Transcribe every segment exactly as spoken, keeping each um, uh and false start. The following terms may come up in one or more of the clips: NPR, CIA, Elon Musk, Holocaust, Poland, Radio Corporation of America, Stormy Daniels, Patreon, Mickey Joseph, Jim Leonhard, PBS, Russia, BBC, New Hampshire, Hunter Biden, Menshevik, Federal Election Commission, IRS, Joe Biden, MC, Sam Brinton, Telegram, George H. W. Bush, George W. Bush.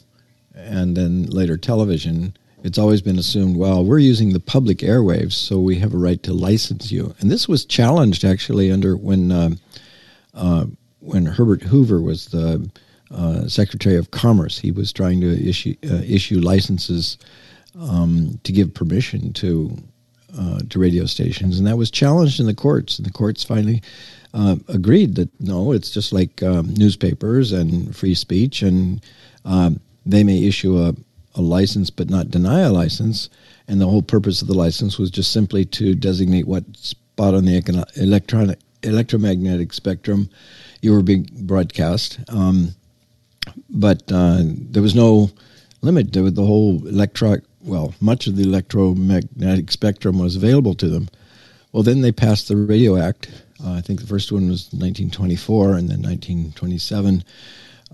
and then later television, it's always been assumed, well, we're using the public airwaves, so we have a right to license you. And this was challenged, actually, under when... Uh, uh, when Herbert Hoover was the uh, Secretary of Commerce. He was trying to issue uh, issue licenses um, to give permission to uh, to radio stations, and that was challenged in the courts. And the courts finally uh, agreed that no, it's just like um, newspapers and free speech, and um, they may issue a, a license but not deny a license. And the whole purpose of the license was just simply to designate what spot on the econo- electronic electromagnetic spectrum you were being broadcast. Um, but uh, there was no limit. There was the whole electro, well, much of the electromagnetic spectrum was available to them. Well, then they passed the Radio Act. Uh, I think the first one was nineteen twenty-four and then nineteen twenty-seven.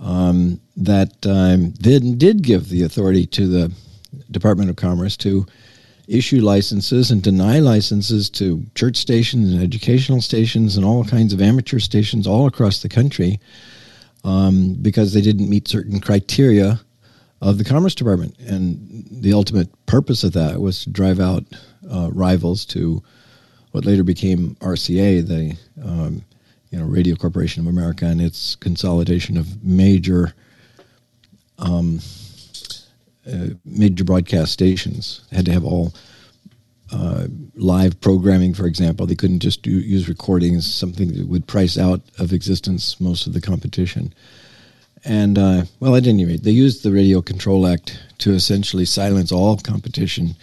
Um, that um, then did give the authority to the Department of Commerce to issue licenses and deny licenses to church stations and educational stations and all kinds of amateur stations all across the country um, because they didn't meet certain criteria of the Commerce Department. And the ultimate purpose of that was to drive out uh, rivals to what later became R C A, the um, you know Radio Corporation of America, and its consolidation of major um Uh, major broadcast stations had to have all uh, live programming, for example. They couldn't just do, use recordings, something that would price out of existence most of the competition. And, uh, well, at any rate, they used the Radio Control Act to essentially silence all competition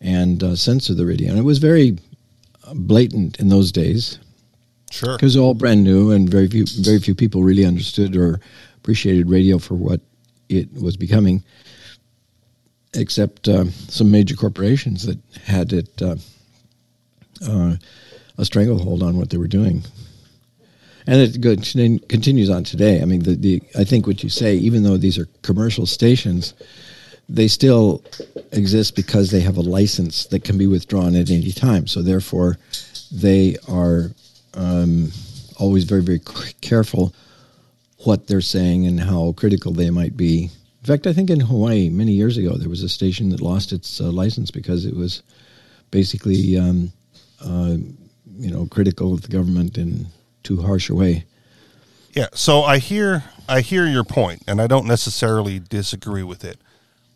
and uh, censor the radio. And it was very blatant in those days. Sure. Because it was all brand new and very few, very few people really understood or appreciated radio for what it was becoming, except uh, some major corporations that had it uh, uh, a stranglehold on what they were doing. And it go, continues on today. I mean, the, the I think what you say, even though these are commercial stations, they still exist because they have a license that can be withdrawn at any time. So therefore, they are um, always very, very careful what they're saying and how critical they might be. In fact, I think in Hawaii many years ago, there was a station that lost its uh, license because it was basically, um, uh, you know, critical of the government in too harsh a way. Yeah. So I hear, I hear your point, and I don't necessarily disagree with it,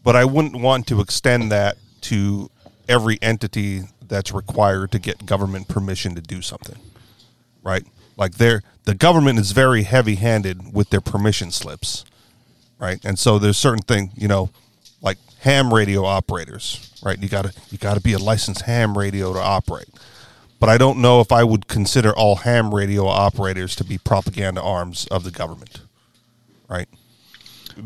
but I wouldn't want to extend that to every entity that's required to get government permission to do something, right? Like they're, the government is very heavy-handed with their permission slips. Right. And so there's certain thing, you know, like ham radio operators, right? You gotta you gotta be a licensed ham radio to operate. But I don't know if I would consider all ham radio operators to be propaganda arms of the government. Right.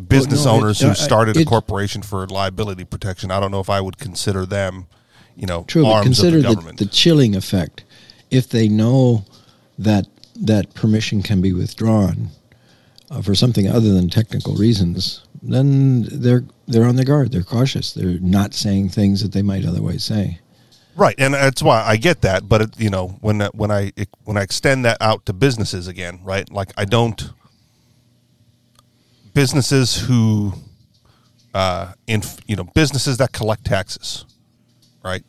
Business well, no, owners it, who started it, a corporation for liability protection, I don't know if I would consider them, you know, true, arms but consider of the government. The, the chilling effect. If they know that that permission can be withdrawn for something other than technical reasons, then they're they're on their guard. They're cautious. They're not saying things that they might otherwise say. Right, and that's why I get that. But it, you know, when when I when I extend that out to businesses again, right? Like I don't businesses who, uh, in you know, businesses that collect taxes, right?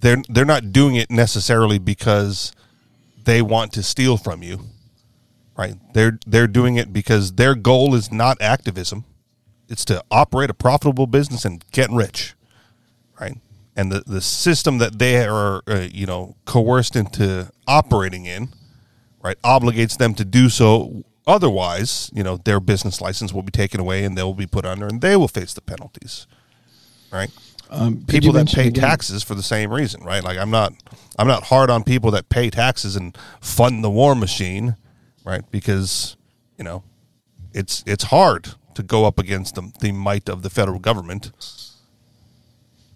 They're they're not doing it necessarily because they want to steal from you. Right. They're they're doing it because their goal is not activism. It's to operate a profitable business and get rich. Right. And the, the system that they are, uh, you know, coerced into operating in, right, obligates them to do so. Otherwise, you know, their business license will be taken away and they will be put under and they will face the penalties. Right. Um, people that pay taxes for the same reason. Right. Like I'm not I'm not hard on people that pay taxes and fund the war machine. Right, because you know it's it's hard to go up against the, the might of the federal government,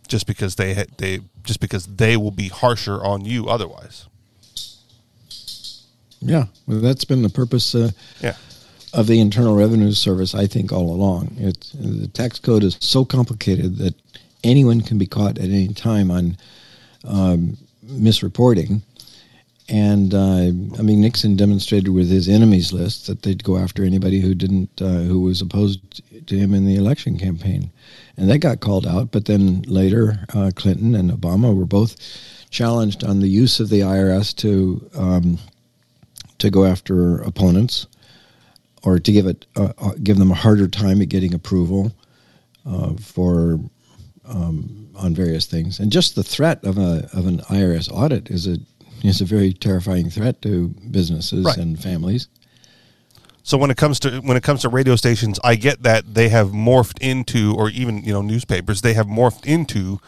just because they ha- they just because they will be harsher on you otherwise. Yeah, well, that's been the purpose uh, yeah. of the Internal Revenue Service, I think, all along. It's, the tax code is so complicated that anyone can be caught at any time on um, misreporting. And, uh, I mean, Nixon demonstrated with his enemies list that they'd go after anybody who didn't, uh, who was opposed to him in the election campaign. And that got called out. But then later, uh, Clinton and Obama were both challenged on the use of the I R S to um, to go after opponents or to give it uh, give them a harder time at getting approval uh, for um, on various things. And just the threat of a of an I R S audit is a is a very terrifying threat to businesses right. and families. So when it comes to when it comes to radio stations, I get that they have morphed into, or even you know newspapers, they have morphed into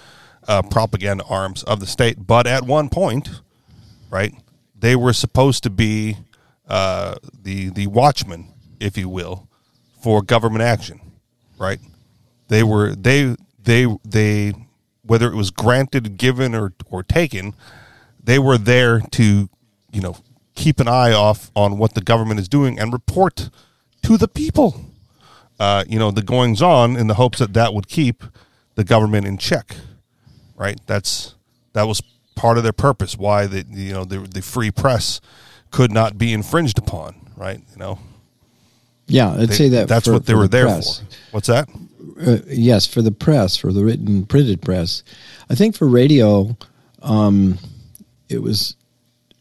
uh, propaganda arms of the state. But at one point, right, they were supposed to be uh, the the watchmen, if you will, for government action, right? They were they they they whether it was granted, given, or or taken. They were there to, you know, keep an eye off on what the government is doing and report to the people, uh, you know, the goings on, in the hopes that that would keep the government in check, right? That's that was part of their purpose. Why the you know the the free press could not be infringed upon, right? You know. Yeah, I'd they, say that that's for, what they were the there press. for. What's that? Uh, yes, for the press, for the written, printed press. I think for radio. Um, It was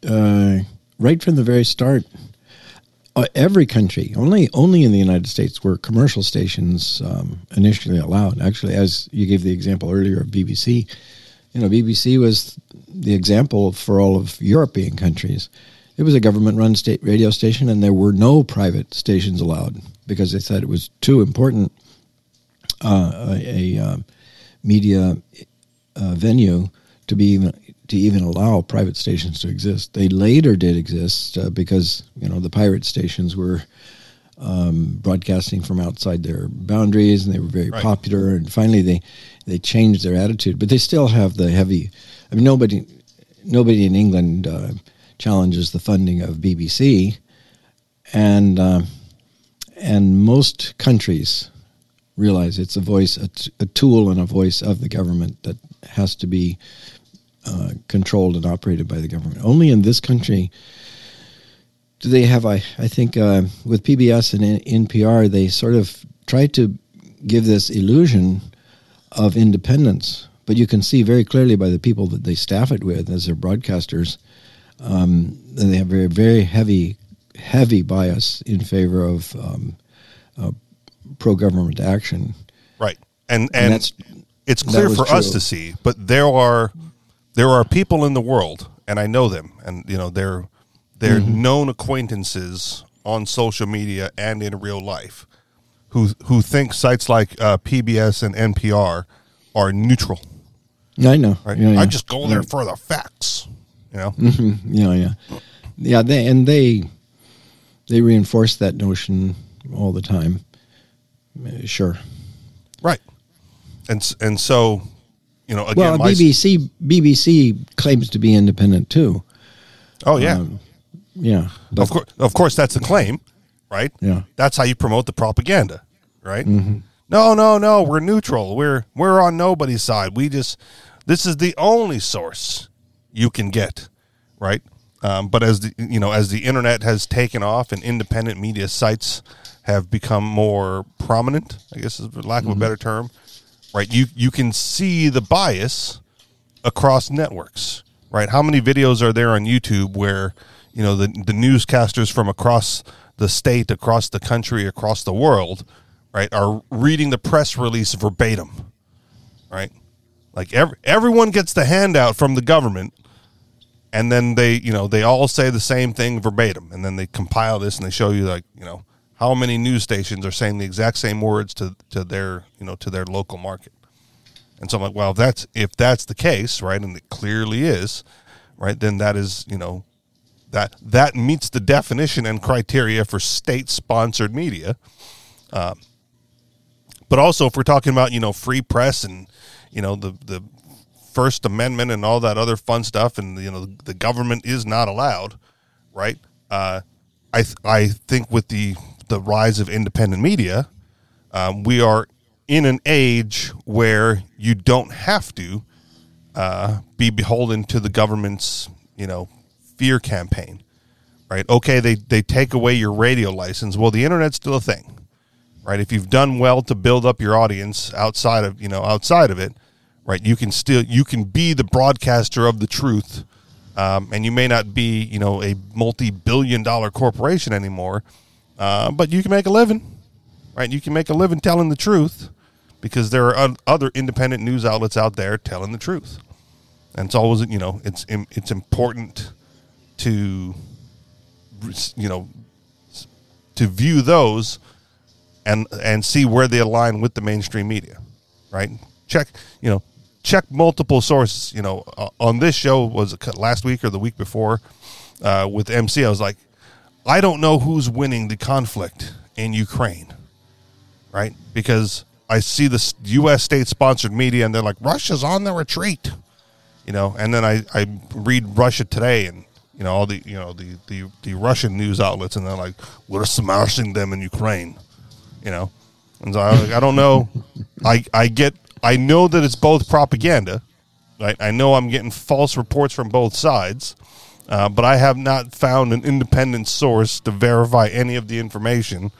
uh, right from the very start. Uh, every country, only only in the United States, were commercial stations um, initially allowed. Actually, as you gave the example earlier of B B C, you know, B B C was the example for all of European countries. It was a government-run state radio station, and there were no private stations allowed because they said it was too important uh, a, a uh, media uh, venue to be even. to even allow private stations to exist. They later did exist uh, because, you know, the pirate stations were um, broadcasting from outside their boundaries, and they were very right. popular. And finally, they, they changed their attitude, but they still have the heavy, I mean, nobody, nobody in England uh, challenges the funding of B B C, and, uh, and most countries realize it's a voice, a, t- a tool and a voice of the government that has to be Uh, controlled and operated by the government. Only in this country do they have, I, I think, uh, with P B S and N P R, they sort of try to give this illusion of independence. But you can see very clearly by the people that they staff it with as their broadcasters, um, and they have very, very heavy, heavy bias in favor of um, uh, pro-government action. Right. And, and, and that's, it's clear for true. us to see, but there are... There are people in the world, and I know them, and you know they're they're mm-hmm. known acquaintances on social media and in real life, who who think sites like uh, P B S and N P R are neutral. Yeah, I know. Right? Yeah, yeah. I just go there yeah. for the facts. You know. Mm-hmm. Yeah, yeah, yeah. They and they they reinforce that notion all the time. Sure. Right, and and so. You know, again, well, B B C B B C claims to be independent too. Oh yeah, um, yeah. Of course, of course, that's a claim, right? Yeah, that's how you promote the propaganda, right? Mm-hmm. No, no, no. We're neutral. We're we're on nobody's side. We just this is the only source you can get, right? Um, but as the you know, as the internet has taken off and independent media sites have become more prominent, I guess, is for lack of mm-hmm. a better term. Right, you you can see the bias across networks. Right, how many videos are there on YouTube where you know the the newscasters from across the state, across the country, across the world, right, are reading the press release verbatim, right? Like every, everyone gets the handout from the government, and then they you know they all say the same thing verbatim, and then they compile this and they show you like you know. How many news stations are saying the exact same words to, to their you know to their local market? And so I'm like, well, if that's if that's the case, right, and it clearly is, right, then that is you know that that meets the definition and criteria for state-sponsored media. Uh, but also, if we're talking about you know free press and you know the the First Amendment and all that other fun stuff, and you know the government is not allowed, right? Uh, I th- I think with the the rise of independent media, um, we are in an age where you don't have to uh, be beholden to the government's, you know, fear campaign, right? Okay, they, they take away your radio license. Well, the internet's still a thing, right? If you've done well to build up your audience outside of, you know, outside of it, right, you can still, you can be the broadcaster of the truth, um, and you may not be, you know, a multi-billion dollar corporation anymore, Uh, but you can make a living, right? You can make a living telling the truth, because there are other independent news outlets out there telling the truth. And it's always, you know, it's it's important to, you know, to view those and and see where they align with the mainstream media, right? Check, you know, check multiple sources. You know, on this show, was it last week or the week before, uh, with M C, I was like, I don't know who's winning the conflict in Ukraine, right? Because I see the U S state-sponsored media, and they're like, Russia's on the retreat, you know. And then I, I read Russia Today, and you know all the you know the, the, the Russian news outlets, and they're like, we're smashing them in Ukraine, you know. And so I was like, I don't know. I I get I know that it's both propaganda, right? I know I'm getting false reports from both sides, uh, but I have not found an independent source to verify any of the information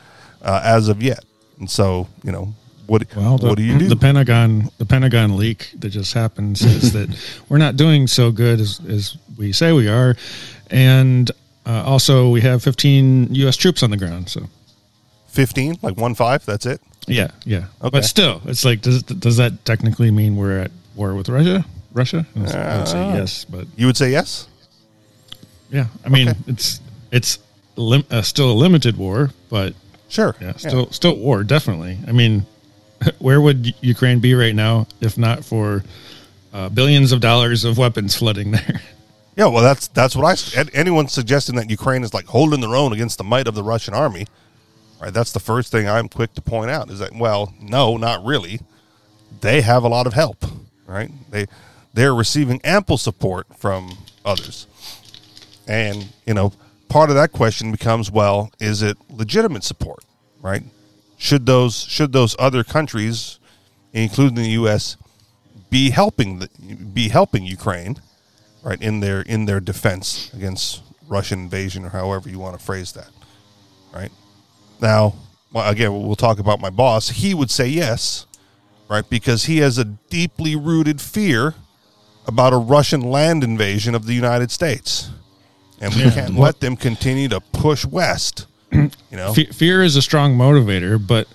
uh, as of yet. And so you know. What, well, the, what do you do? The Pentagon, the Pentagon leak that just happened says that we're not doing so good as, as we say we are, and uh, also we have fifteen U S troops on the ground. So, fifteen, like one five. That's it. Yeah, yeah. Okay. But still, it's like, does does that technically mean we're at war with Russia? Russia? I would, uh, I would say yes, but you would say yes. Yeah, I mean okay. it's it's lim- uh, still a limited war, but sure, yeah, still yeah. still war definitely. I mean. Where would Ukraine be right now if not for uh, billions of dollars of weapons flooding there? Yeah, well, that's that's what I. Anyone suggesting that Ukraine is like holding their own against the might of the Russian army, right? That's the first thing I'm quick to point out is that well, no, not really. They have a lot of help, right? They they're receiving ample support from others, and you know, part of that question becomes, well, is it legitimate support, right? Should those should those other countries, including the U S, be helping the, be helping Ukraine, right in their in their defense against Russian invasion or however you want to phrase that, right? Now, well, again, we'll talk about my boss. He would say yes, right, because he has a deeply rooted fear about a Russian land invasion of the United States, and we yeah. can't let them continue to push west. You know, Fe- fear is a strong motivator, but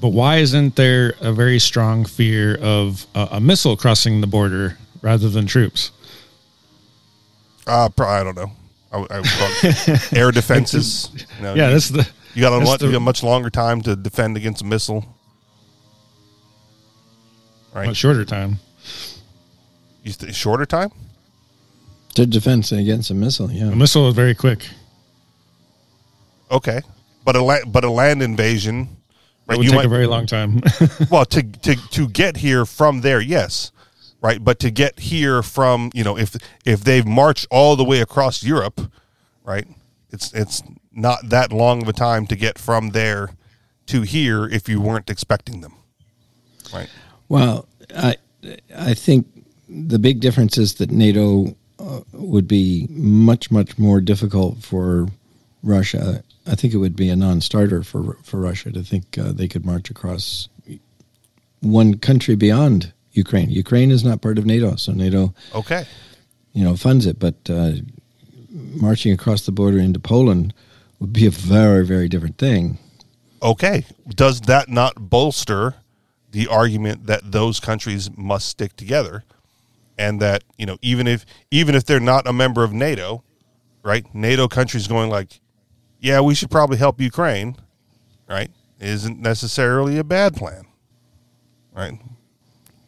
but why isn't there a very strong fear of uh, a missile crossing the border rather than troops? Uh, probably, I don't know. I, I would air defenses. You know, yeah, you, that's the you got a much, the, much longer time to defend against a missile, right? Much shorter time. You th- shorter time to defense against a missile. Yeah, a missile is very quick. Okay, but a la- but a land invasion, right? It would you take might, a very long time. well, to to to get here from there, yes, right. But to get here from you know, if if they've marched all the way across Europe, right? It's it's not that long of a time to get from there to here if you weren't expecting them, right? Well, I I think the big difference is that NATO uh, would be much much more difficult for Russia. I think it would be a non-starter for for Russia to think uh, they could march across one country beyond Ukraine. Ukraine is not part of NATO, so NATO, okay, you know, funds it. But uh, marching across the border into Poland would be a very, very different thing. Okay, does that not bolster the argument that those countries must stick together, and that you know, even if even if they're not a member of NATO, right? NATO countries going like. Yeah, we should probably help Ukraine, right? Isn't necessarily a bad plan, right?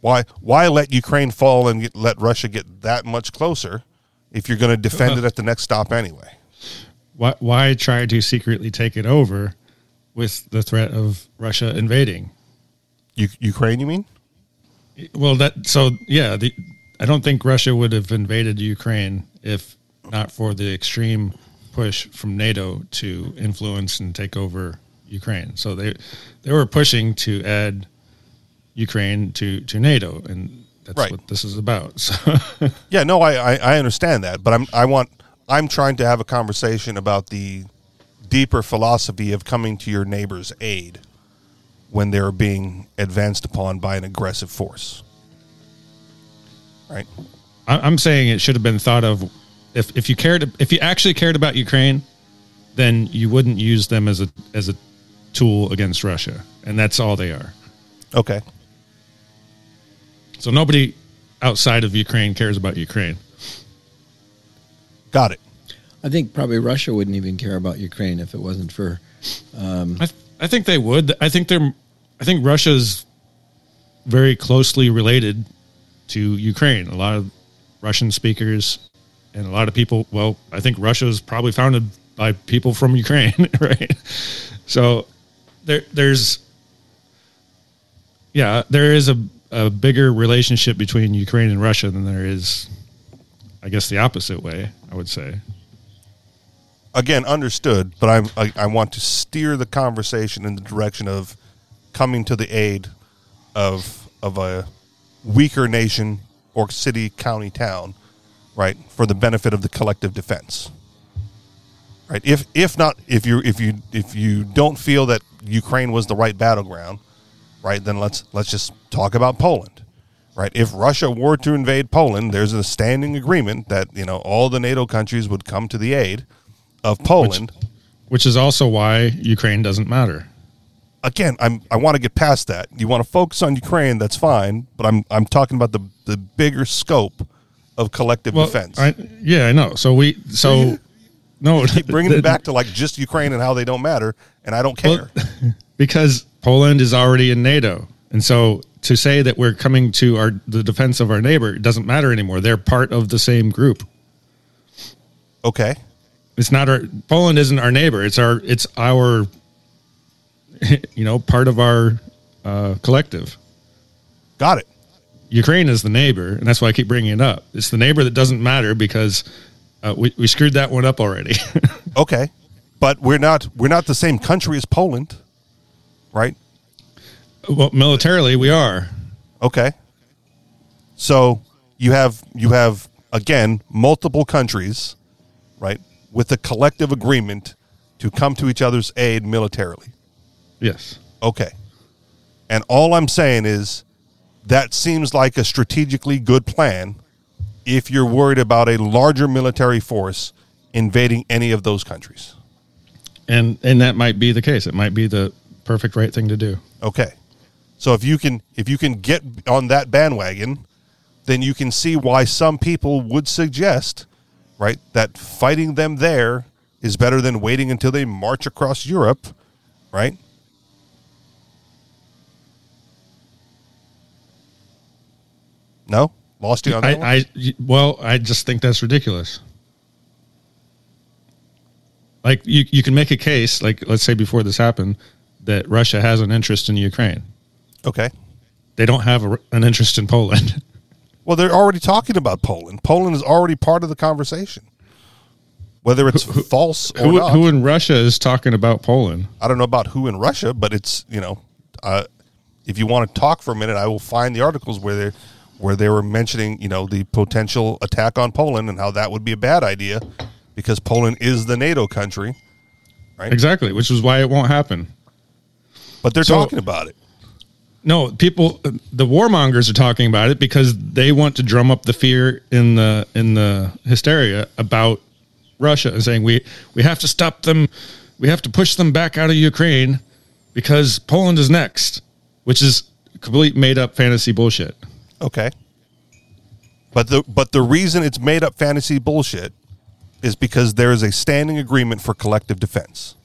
Why why let Ukraine fall and get, let Russia get that much closer if you're going to defend it at the next stop anyway? Why, why try to secretly take it over with the threat of Russia invading? U- Ukraine, you mean? Well, that so, yeah, the, I don't think Russia would have invaded Ukraine if not for the extreme push from NATO to influence and take over Ukraine. So they they were pushing to add Ukraine to, to NATO, and that's right. What this is about. So. Yeah, no, I, I, I understand that, but I'm I want I'm trying to have a conversation about the deeper philosophy of coming to your neighbor's aid when they're being advanced upon by an aggressive force. Right? I, I'm saying it should have been thought of. If if you cared if you actually cared about Ukraine, then you wouldn't use them as a as a tool against Russia, and that's all they are. Okay, So nobody outside of Ukraine cares about Ukraine. Got it. I think probably Russia wouldn't even care about Ukraine if it wasn't for. Um, I, th- I think they would. I think they're. I think Russia's very closely related to Ukraine. A lot of Russian speakers and a lot of people. Well, I think Russia was probably founded by people from Ukraine, right? So there, there's. Yeah, there is a, a bigger relationship between Ukraine and Russia than there is, I guess, the opposite way, I would say. Again, understood, but I'm, I I want to steer the conversation in the direction of coming to the aid of of a weaker nation or city, county, town, right, for the benefit of the collective defense. Right? If if not if you if you if you don't feel that Ukraine was the right battleground, right, then let's let's just talk about Poland. Right? If Russia were to invade Poland, there's a standing agreement that, you know, all the NATO countries would come to the aid of Poland. Which, which is also why Ukraine doesn't matter. Again, I'm I want to get past that. You want to focus on Ukraine, that's fine, but I'm I'm talking about the, the bigger scope of collective well, defense. I, yeah, I know. So we so no keep bringing it back to like just Ukraine and how they don't matter, and I don't care. Well, because Poland is already in NATO. And so to say that we're coming to our the defense of our neighbor, it doesn't matter anymore. They're part of the same group. Okay. It's not our Poland isn't our neighbor. It's our it's our you know, part of our uh, collective. Got it. Ukraine is the neighbor, and that's why I keep bringing it up. It's the neighbor that doesn't matter because uh, we we screwed that one up already. Okay, but we're not we're not the same country as Poland, right? Well, militarily we are. Okay. So you have you have again multiple countries, right, with a collective agreement to come to each other's aid militarily. Yes. Okay. And all I'm saying is that seems like a strategically good plan if you're worried about a larger military force invading any of those countries. And and that might be the case. It might be the perfect right thing to do. Okay. So if you can if you can get on that bandwagon, then you can see why some people would suggest, right, that fighting them there is better than waiting until they march across Europe, right? No? Lost you on that I, one? I, well, I just think that's ridiculous. Like, you, you can make a case, like, let's say before this happened, that Russia has an interest in Ukraine. Okay. They don't have a, an interest in Poland. Well, they're already talking about Poland. Poland is already part of the conversation, whether it's who, false or who, not. Who in Russia is talking about Poland? I don't know about who in Russia, but it's, you know, uh, if you want to talk for a minute, I will find the articles where they where they were mentioning, you know, the potential attack on Poland and how that would be a bad idea because Poland is the NATO country, right? Exactly, which is why it won't happen. But they're so, talking about it. No, people, the warmongers are talking about it because they want to drum up the fear in the in the hysteria about Russia and saying we, we have to stop them, we have to push them back out of Ukraine because Poland is next, which is complete made up fantasy bullshit. Okay, but the but the reason it's made up fantasy bullshit is because there is a standing agreement for collective defense.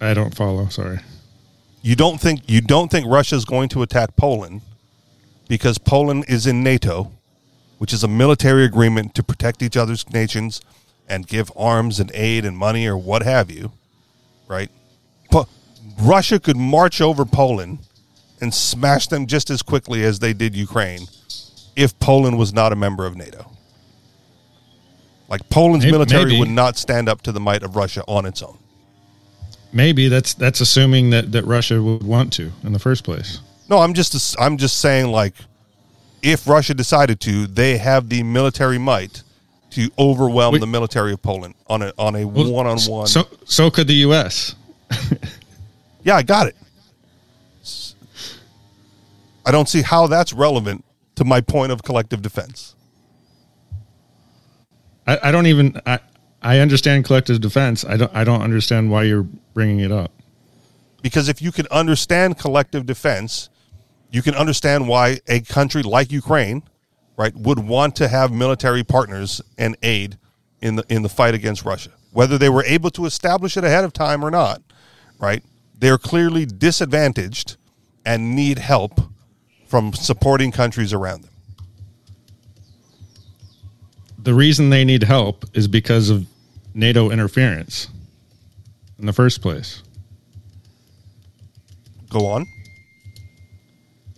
I don't follow. Sorry. You don't think you don't think Russia is going to attack Poland because Poland is in NATO, which is a military agreement to protect each other's nations and give arms and aid and money or what have you, right? Po- Russia could march over Poland and smash them just as quickly as they did Ukraine if Poland was not a member of NATO. Like Poland's maybe, military maybe. would not stand up to the might of Russia on its own. Maybe that's that's assuming that, that Russia would want to in the first place. No, I'm just I'm just saying like if Russia decided to, they have the military might to overwhelm we, the military of Poland on a on a well, one-on-one. So so could the U S Yeah, I got it. I don't see how that's relevant to my point of collective defense. I, I don't even I, I understand collective defense. I don't I don't understand why you're bringing it up. Because if you can understand collective defense, you can understand why a country like Ukraine, right, would want to have military partners and aid in the in the fight against Russia. Whether they were able to establish it ahead of time or not, right, they're clearly disadvantaged and need help from supporting countries around them. The reason they need help is because of NATO interference in the first place. Go on.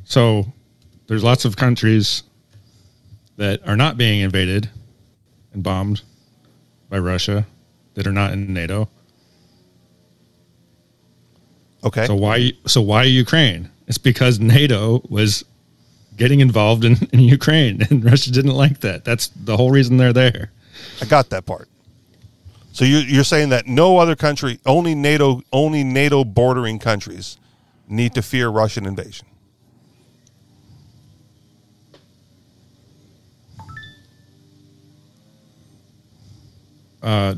So there's lots of countries that are not being invaded and bombed by Russia that are not in NATO. Okay. So why so why Ukraine? It's because NATO was getting involved in, in Ukraine, and Russia didn't like that. That's the whole reason they're there. I got that part. So you, you're saying that no other country, only NATO, only NATO bordering countries need to fear Russian invasion. Uh,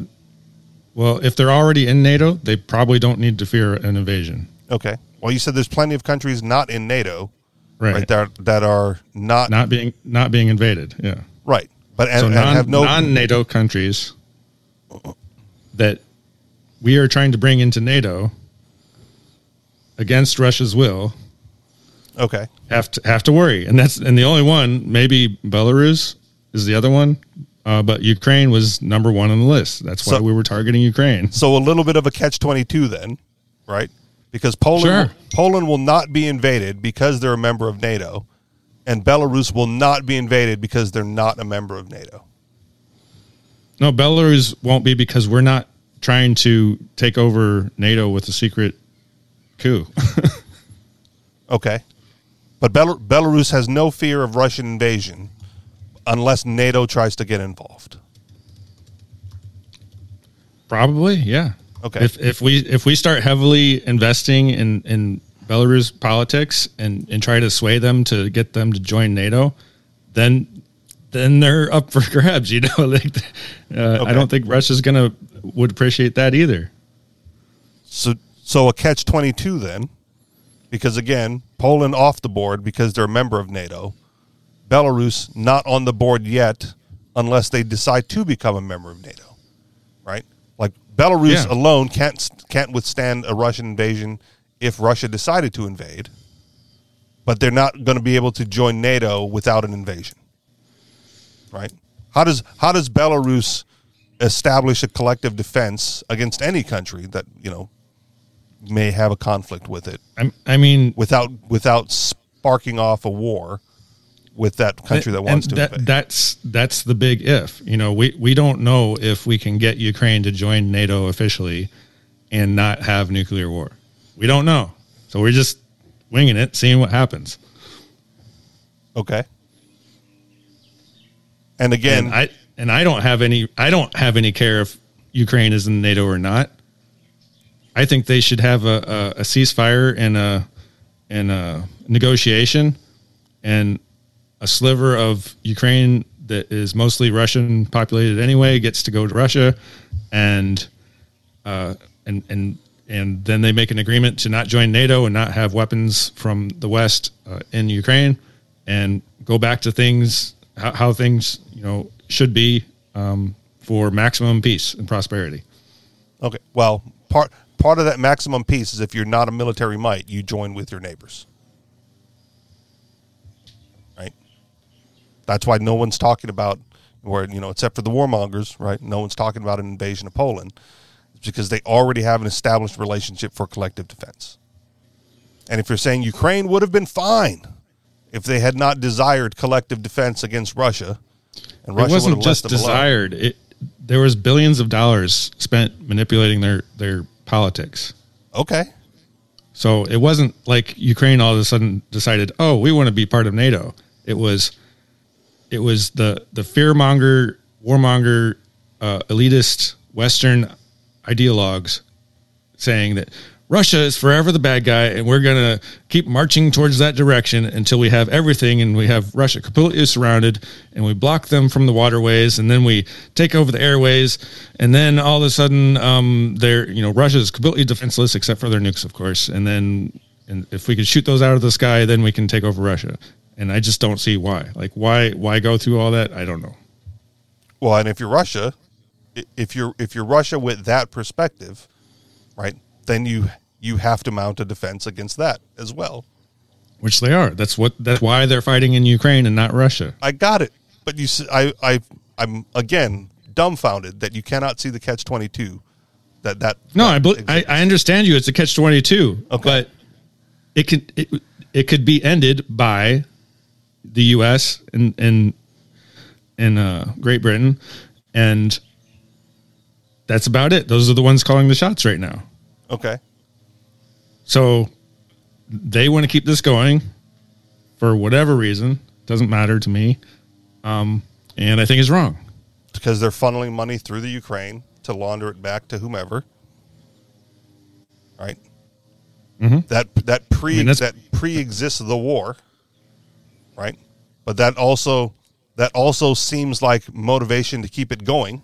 well, if they're already in NATO, they probably don't need to fear an invasion. Okay. Well, you said there's plenty of countries not in NATO, right? right that, that are not not being not being invaded. Yeah. Right. But and, so non, and have no non-NATO countries that we are trying to bring into NATO against Russia's will. Okay. Have to have to worry, and that's and the only one maybe Belarus is the other one. Uh, but Ukraine was number one on the list. That's why so, we were targeting Ukraine. So a little bit of a catch twenty-two then, right? Because Poland, sure. Poland will not be invaded because they're a member of NATO, and Belarus will not be invaded because they're not a member of NATO. No, Belarus won't be because we're not trying to take over NATO with a secret coup. Okay. But Bel- Belarus has no fear of Russian invasion unless NATO tries to get involved. Probably, yeah. Okay. If if we if we start heavily investing in, in Belarus politics and, and try to sway them to get them to join NATO, then then they're up for grabs. You know, like uh, okay. I don't think Russia's gonna would appreciate that either. So so a catch twenty-two then, because again, Poland off the board because they're a member of NATO. Belarus not on the board yet unless they decide to become a member of NATO, right? Like Belarus yeah. alone can't can't withstand a Russian invasion if Russia decided to invade, but they're not going to be able to join NATO without an invasion, right? How does how does Belarus establish a collective defense against any country that, you know, may have a conflict with it? I, I mean, without without sparking off a war with that country that wants and to invade. That, that's that's the big if. You know, we, we don't know if we can get Ukraine to join NATO officially and not have nuclear war. We don't know. So we're just winging it, seeing what happens. Okay. And again, and I and I don't have any I don't have any care if Ukraine is in NATO or not. I think they should have a, a, a ceasefire and a and a negotiation and a sliver of Ukraine that is mostly Russian populated anyway gets to go to Russia, and uh, and and and then they make an agreement to not join NATO and not have weapons from the West uh, in Ukraine, and go back to things how, how things you know should be um, for maximum peace and prosperity. Okay, well, part part of that maximum peace is if you're not a military might, you join with your neighbors. That's why no one's talking about, or, you know, except for the warmongers, right? No one's talking about an invasion of Poland. It's because they already have an established relationship for collective defense. And if you're saying Ukraine would have been fine if they had not desired collective defense against Russia, and Russia it wasn't would have just desired. It, there was billions of dollars spent manipulating their, their politics. Okay. So it wasn't like Ukraine all of a sudden decided, oh, we want to be part of NATO. It was... It was the, the fearmonger, warmonger, uh, elitist Western ideologues saying that Russia is forever the bad guy, and we're going to keep marching towards that direction until we have everything and we have Russia completely surrounded, and we block them from the waterways, and then we take over the airways, and then all of a sudden, um, they're, you know, Russia is completely defenseless except for their nukes, of course, and then and if we can shoot those out of the sky, then we can take over Russia. And I just don't see why. Like, why why go through all that? I don't know. Well, and if you're Russia, if you're if you're Russia with that perspective, right? Then you you have to mount a defense against that as well, which they are. That's what that's why they're fighting in Ukraine and not Russia. I got it, but you, I, I, I'm again dumbfounded that you cannot see the catch twenty-two. That that no, that I, bl- I I understand you. It's a catch twenty-two, okay. But it can it it could be ended by the U S and and and uh, Great Britain, and that's about it. Those are the ones calling the shots right now. Okay. So they want to keep this going for whatever reason. Doesn't matter to me. Um, and I think it's wrong. Because they're funneling money through the Ukraine to launder it back to whomever. Right? Mm-hmm. That that pre I mean, that pre-exists the war. Right? But that also that also seems like motivation to keep it going.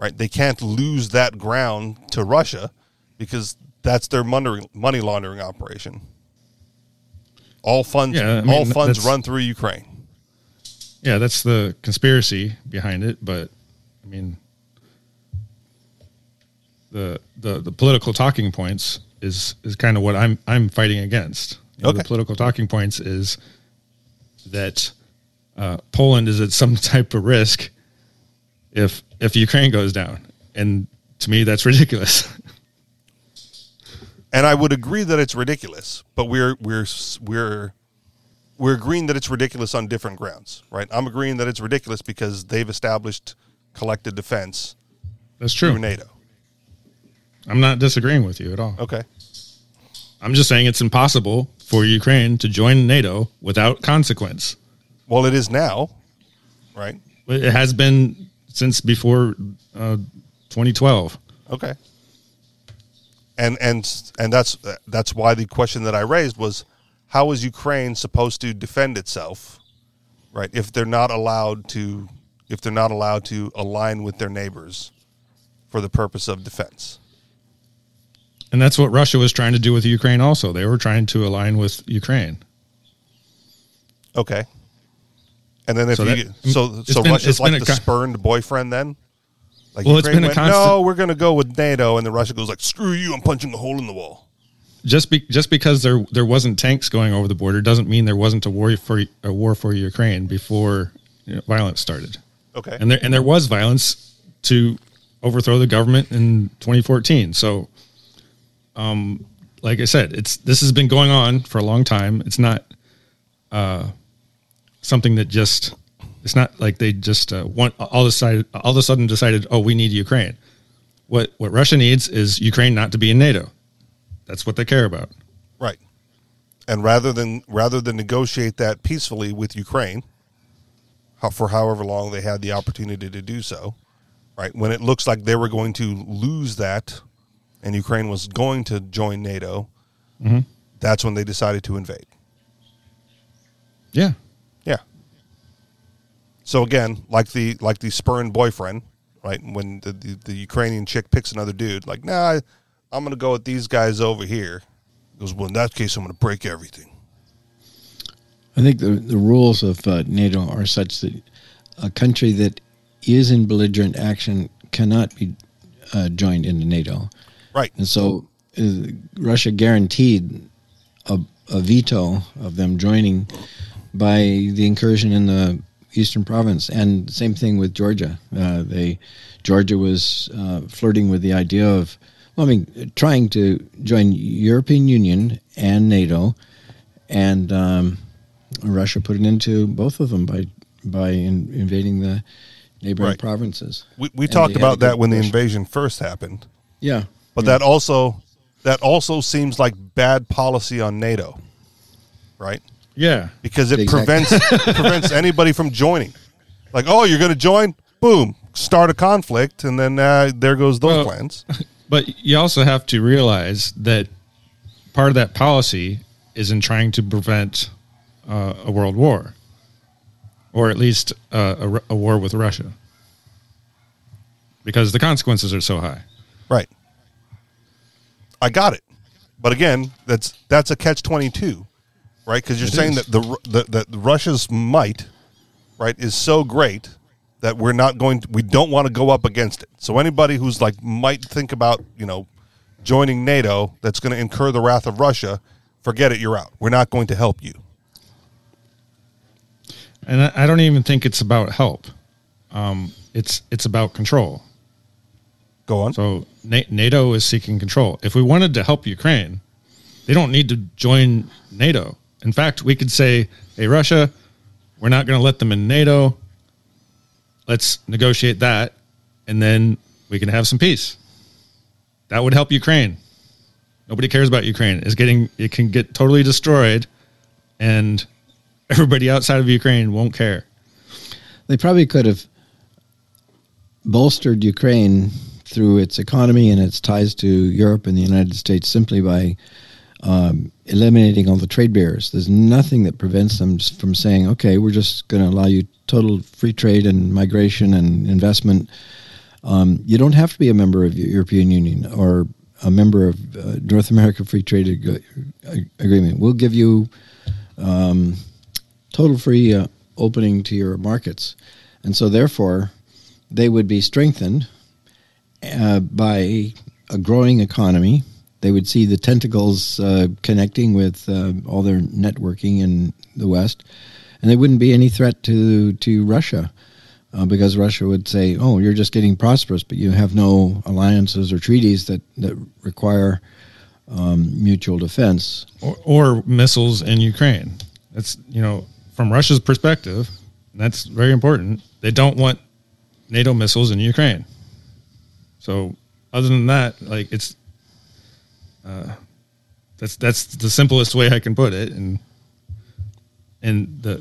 Right? They can't lose that ground to Russia, because that's their money money laundering operation. All funds, yeah, I mean, all funds run through Ukraine. Yeah, that's the conspiracy behind it. But I mean, the the, the political talking points is, is kind of what I'm I'm fighting against. You know, okay. The political talking points is that uh, Poland is at some type of risk if if Ukraine goes down, and to me, that's ridiculous. And I would agree that it's ridiculous, but we're we're we're we're agreeing that it's ridiculous on different grounds, right? I'm agreeing that it's ridiculous because they've established collective defense. That's true. Through NATO. I'm not disagreeing with you at all. Okay. I'm just saying it's impossible for Ukraine to join NATO without consequence. Well, it is now, right? It has been since before uh, twenty twelve. Okay. And and and that's that's why the question that I raised was, how is Ukraine supposed to defend itself, right? If they're not allowed to, if they're not allowed to align with their neighbors for the purpose of defense. And that's what Russia was trying to do with Ukraine. Also, they were trying to align with Ukraine. Okay. And then if so you that, so so been, Russia's like the con- spurned boyfriend then. Like, well, Ukraine, it's been a constant. No, we're going to go with NATO, and then Russia goes like, "Screw you! I'm punching a hole in the wall." Just be, just because there there wasn't tanks going over the border doesn't mean there wasn't a war for a war for Ukraine before, you know, violence started. Okay, and there and there was violence to overthrow the government in twenty fourteen. So, um, like I said, it's this has been going on for a long time. It's not, uh, something that just. It's not like they just uh, want all of a sudden, all of a sudden decided, oh, we need Ukraine. What what Russia needs is Ukraine not to be in NATO. That's what they care about, right? And rather than rather than negotiate that peacefully with Ukraine, how, for however long they had the opportunity to do so, right? When it looks like they were going to lose that, and Ukraine was going to join NATO, mm-hmm. That's when they decided to invade. Yeah. So again, like the like the spurned boyfriend, right? When the, the, the Ukrainian chick picks another dude, like, nah, I'm going to go with these guys over here. He goes, well, in that case, I'm going to break everything. I think the, the rules of uh, NATO are such that a country that is in belligerent action cannot be uh, joined into NATO. Right. And so uh, Russia guaranteed a, a veto of them joining by the incursion in the Eastern province, and same thing with Georgia. Uh, they, Georgia was uh, flirting with the idea of, well, I mean, trying to join European Union and NATO, and um, Russia put it into both of them by by in, invading the neighboring right. provinces. We we and talked about that when the invasion first happened. Yeah, but yeah. that also that also seems like bad policy on NATO, right? Yeah, because it exactly. prevents prevents anybody from joining. Like, oh, you're going to join? Boom, start a conflict, and then uh, there goes those well, plans. But you also have to realize that part of that policy is in trying to prevent uh, a world war, or at least uh, a, a war with Russia, because the consequences are so high. Right. I got it. But again, that's that's a catch twenty-two, right? Because you're it saying is. that the, the that Russia's might, right, is so great that we're not going to, we don't want to go up against it. So anybody who's like might think about, you know, joining NATO, that's going to incur the wrath of Russia, forget it, you're out. We're not going to help you. And I don't even think it's about help. Um, it's it's about control. Go on. So NATO is seeking control. If we wanted to help Ukraine, they don't need to join NATO. In fact, we could say, hey, Russia, we're not going to let them in NATO. Let's negotiate that, and then we can have some peace. That would help Ukraine. Nobody cares about Ukraine. It's getting, it can get totally destroyed, and everybody outside of Ukraine won't care. They probably could have bolstered Ukraine through its economy and its ties to Europe and the United States simply by um, eliminating all the trade barriers. There's nothing that prevents them from saying, okay, we're just going to allow you total free trade and migration and investment. Um, you don't have to be a member of the European Union or a member of uh, North America Free Trade Ag- Agreement. We'll give you um, total free uh, opening to your markets. And so therefore, they would be strengthened Uh, by a growing economy. They would see the tentacles uh, connecting with uh, all their networking in the West, and they wouldn't be any threat to to Russia uh, because Russia would say, oh, you're just getting prosperous, but you have no alliances or treaties that, that require um, mutual defense. Or, or missiles in Ukraine. That's, you know, from Russia's perspective, that's very important. They don't want NATO missiles in Ukraine. So other than that, like it's, uh, that's, that's the simplest way I can put it. And, and the,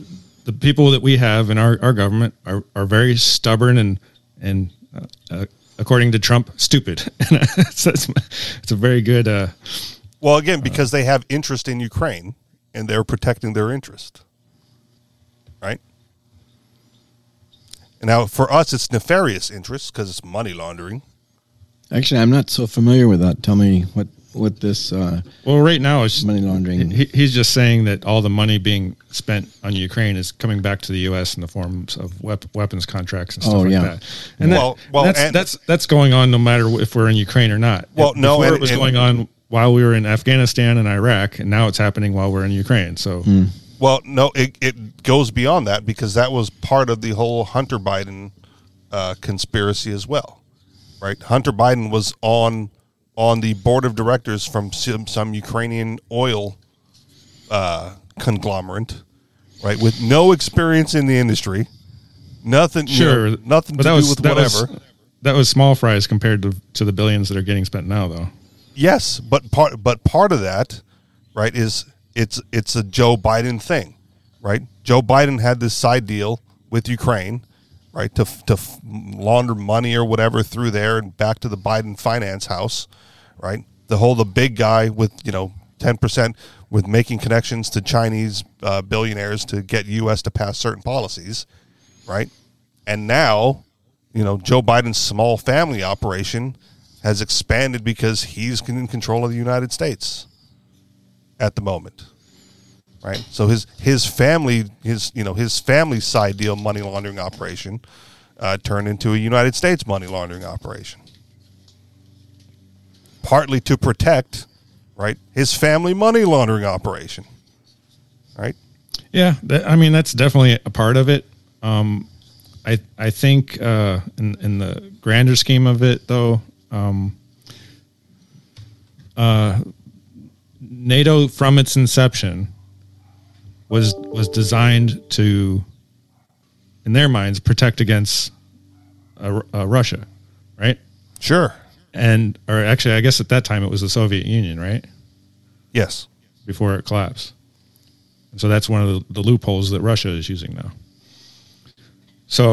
the people that we have in our, our government are, are very stubborn and, and, uh, uh, according to Trump, stupid. it's, it's, it's a very good, uh, well, again, because uh, they have interest in Ukraine and they're protecting their interest. Right. And now for us, it's nefarious interests because it's money laundering. Actually, I'm not so familiar with that. Tell me what, what this uh, well, right now it's money laundering. He, he's just saying that all the money being spent on Ukraine is coming back to the U S in the forms of wep- weapons contracts and stuff oh, like yeah. that. And, well, that, well, and that's, and that's that's going on no matter if we're in Ukraine or not. Well, Before no, and, it was and, going on while we were in Afghanistan and Iraq, and now it's happening while we're in Ukraine. So, mm. well, no, it it goes beyond that because that was part of the whole Hunter Biden uh, conspiracy as well. Right, Hunter Biden was on on the board of directors from some, some Ukrainian oil uh, conglomerate, right? With no experience in the industry, nothing, sure, you know, nothing but to do was, with that whatever. Was, that was small fries compared to, to the billions that are getting spent now, though. Yes, but part but part of that, right, is it's it's a Joe Biden thing, right? Joe Biden had this side deal with Ukraine. Right, to to launder money or whatever through there and back to the Biden finance house, right? The whole, the big guy with, you know, ten percent with making connections to Chinese uh, billionaires to get U S to pass certain policies, right? And now, you know, Joe Biden's small family operation has expanded because he's in control of the United States at the moment. Right, so his his family his you know his family side deal money laundering operation uh, turned into a United States money laundering operation, partly to protect, right, his family money laundering operation, right? Yeah, that, I mean that's definitely a part of it. Um, I I think uh, in in the grander scheme of it, though, um, uh, NATO from its inception was was designed to, in their minds, protect against uh, uh, Russia, right? Sure. And, or actually, I guess at that time it was the Soviet Union, right? Yes. Before it collapsed. And so that's one of the, the loopholes that Russia is using now. So,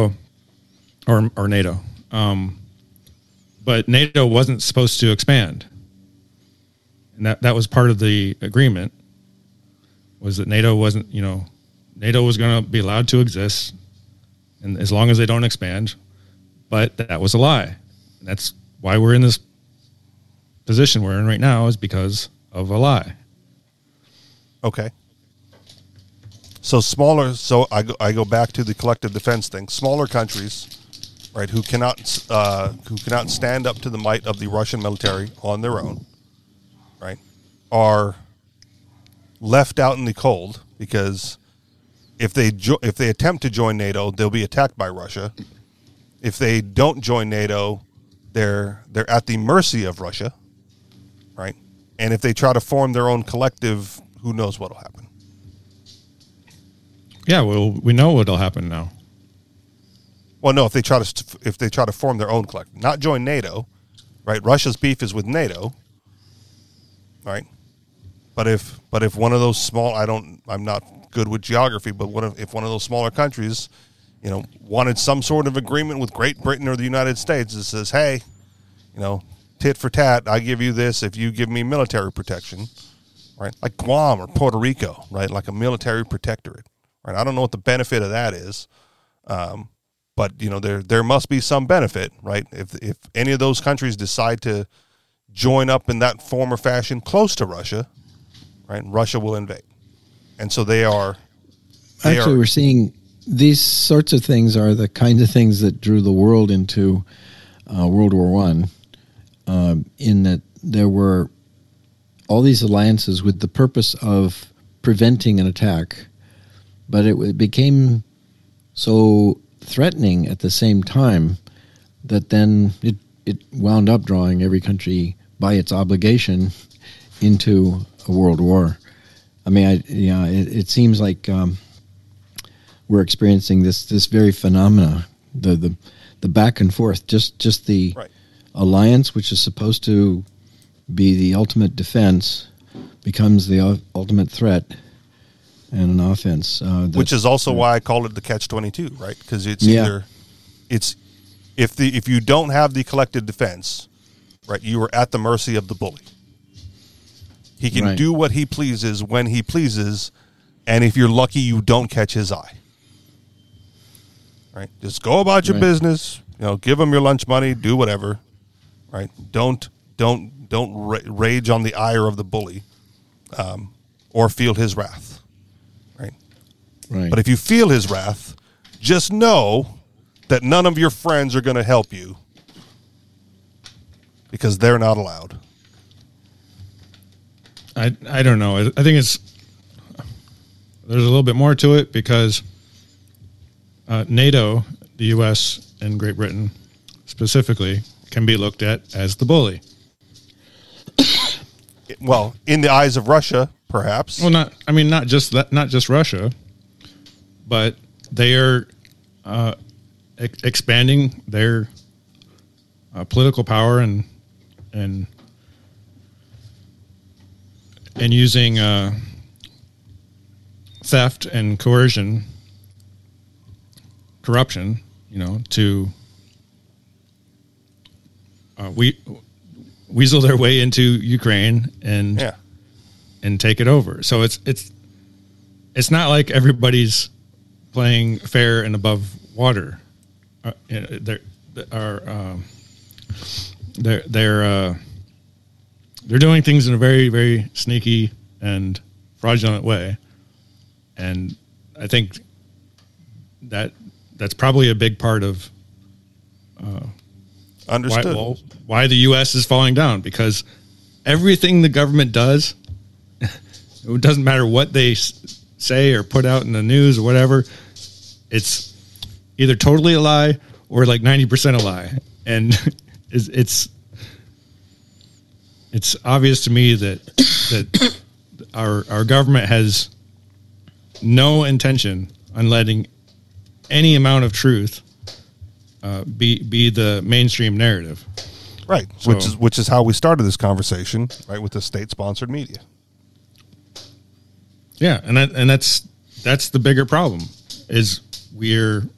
or or NATO. Um, but NATO wasn't supposed to expand. And that, that was part of the agreement, was that NATO wasn't, you know, NATO was going to be allowed to exist, and as long as they don't expand. But that was a lie. That's why we're in this position we're in right now, is because of a lie. Okay. So smaller, so I go, I go back to the collective defense thing. Smaller countries, right, who cannot uh, who cannot stand up to the might of the Russian military on their own, right, are left out in the cold, because if they jo- if they attempt to join NATO, they'll be attacked by Russia. If they don't join NATO, they're they're at the mercy of Russia, right? And if they try to form their own collective, who knows what'll happen? Yeah, well, we know what'll happen now. Well, no, if they try to if they try to form their own collective, not join NATO, right? Russia's beef is with NATO, right? But if but if one of those small, I don't, I'm not good with geography, but what if, if one of those smaller countries, you know, wanted some sort of agreement with Great Britain or the United States that says, hey, you know, tit for tat, I give you this if you give me military protection, right? Like Guam or Puerto Rico, right? Like a military protectorate, right? I don't know what the benefit of that is, um, but, you know, there there must be some benefit, right? If, if any of those countries decide to join up in that form or fashion close to Russia, right, Russia will invade. And so they are... They Actually, are, we're seeing... These sorts of things are the kinds of things that drew the world into uh, World War One, uh, in that there were all these alliances with the purpose of preventing an attack, but it, it became so threatening at the same time that then it, it wound up drawing every country by its obligation into a world war. I mean, I, you know, it, it seems like... Um, we're experiencing this this very phenomena, the the, the back and forth, just just the right. alliance, which is supposed to be the ultimate defense, becomes the ultimate threat and an offense. Uh, that, which is also uh, why I call it the catch twenty-two, right? Because it's yeah. either it's if the if you don't have the collective defense, right, you are at the mercy of the bully. He can right. do what he pleases when he pleases, and if you're lucky, you don't catch his eye. Right. Just go about your right. business, you know, give them your lunch money, do whatever, right? Don't, don't, don't ra- rage on the ire of the bully, um, or feel his wrath, right? Right. But if you feel his wrath, just know that none of your friends are going to help you because they're not allowed. I, I don't know. I think it's, there's a little bit more to it because Uh, NATO, the U S, and Great Britain specifically can be looked at as the bully. Well, in the eyes of Russia, perhaps. Well, not. I mean, not just that. Not just Russia, but they are uh, e- expanding their uh, political power and and and using uh, theft and coercion. Corruption, you know, to uh, we weasel their way into Ukraine and yeah. and take it over. So it's it's it's not like everybody's playing fair and above water. Uh, you know, they're are um, they're they're uh, they're doing things in a very very sneaky and fraudulent way, and I think that. That's probably a big part of uh, Understood. Why, well, why the U S is falling down, because everything the government does, it doesn't matter what they s- say or put out in the news or whatever, it's either totally a lie or like ninety percent a lie. And it's it's, it's obvious to me that that our our government has no intention on letting any amount of truth uh, be be the mainstream narrative, right? So, which is which is how we started this conversation, right? With the state-sponsored media. Yeah, and that, and that's that's the bigger problem, is we're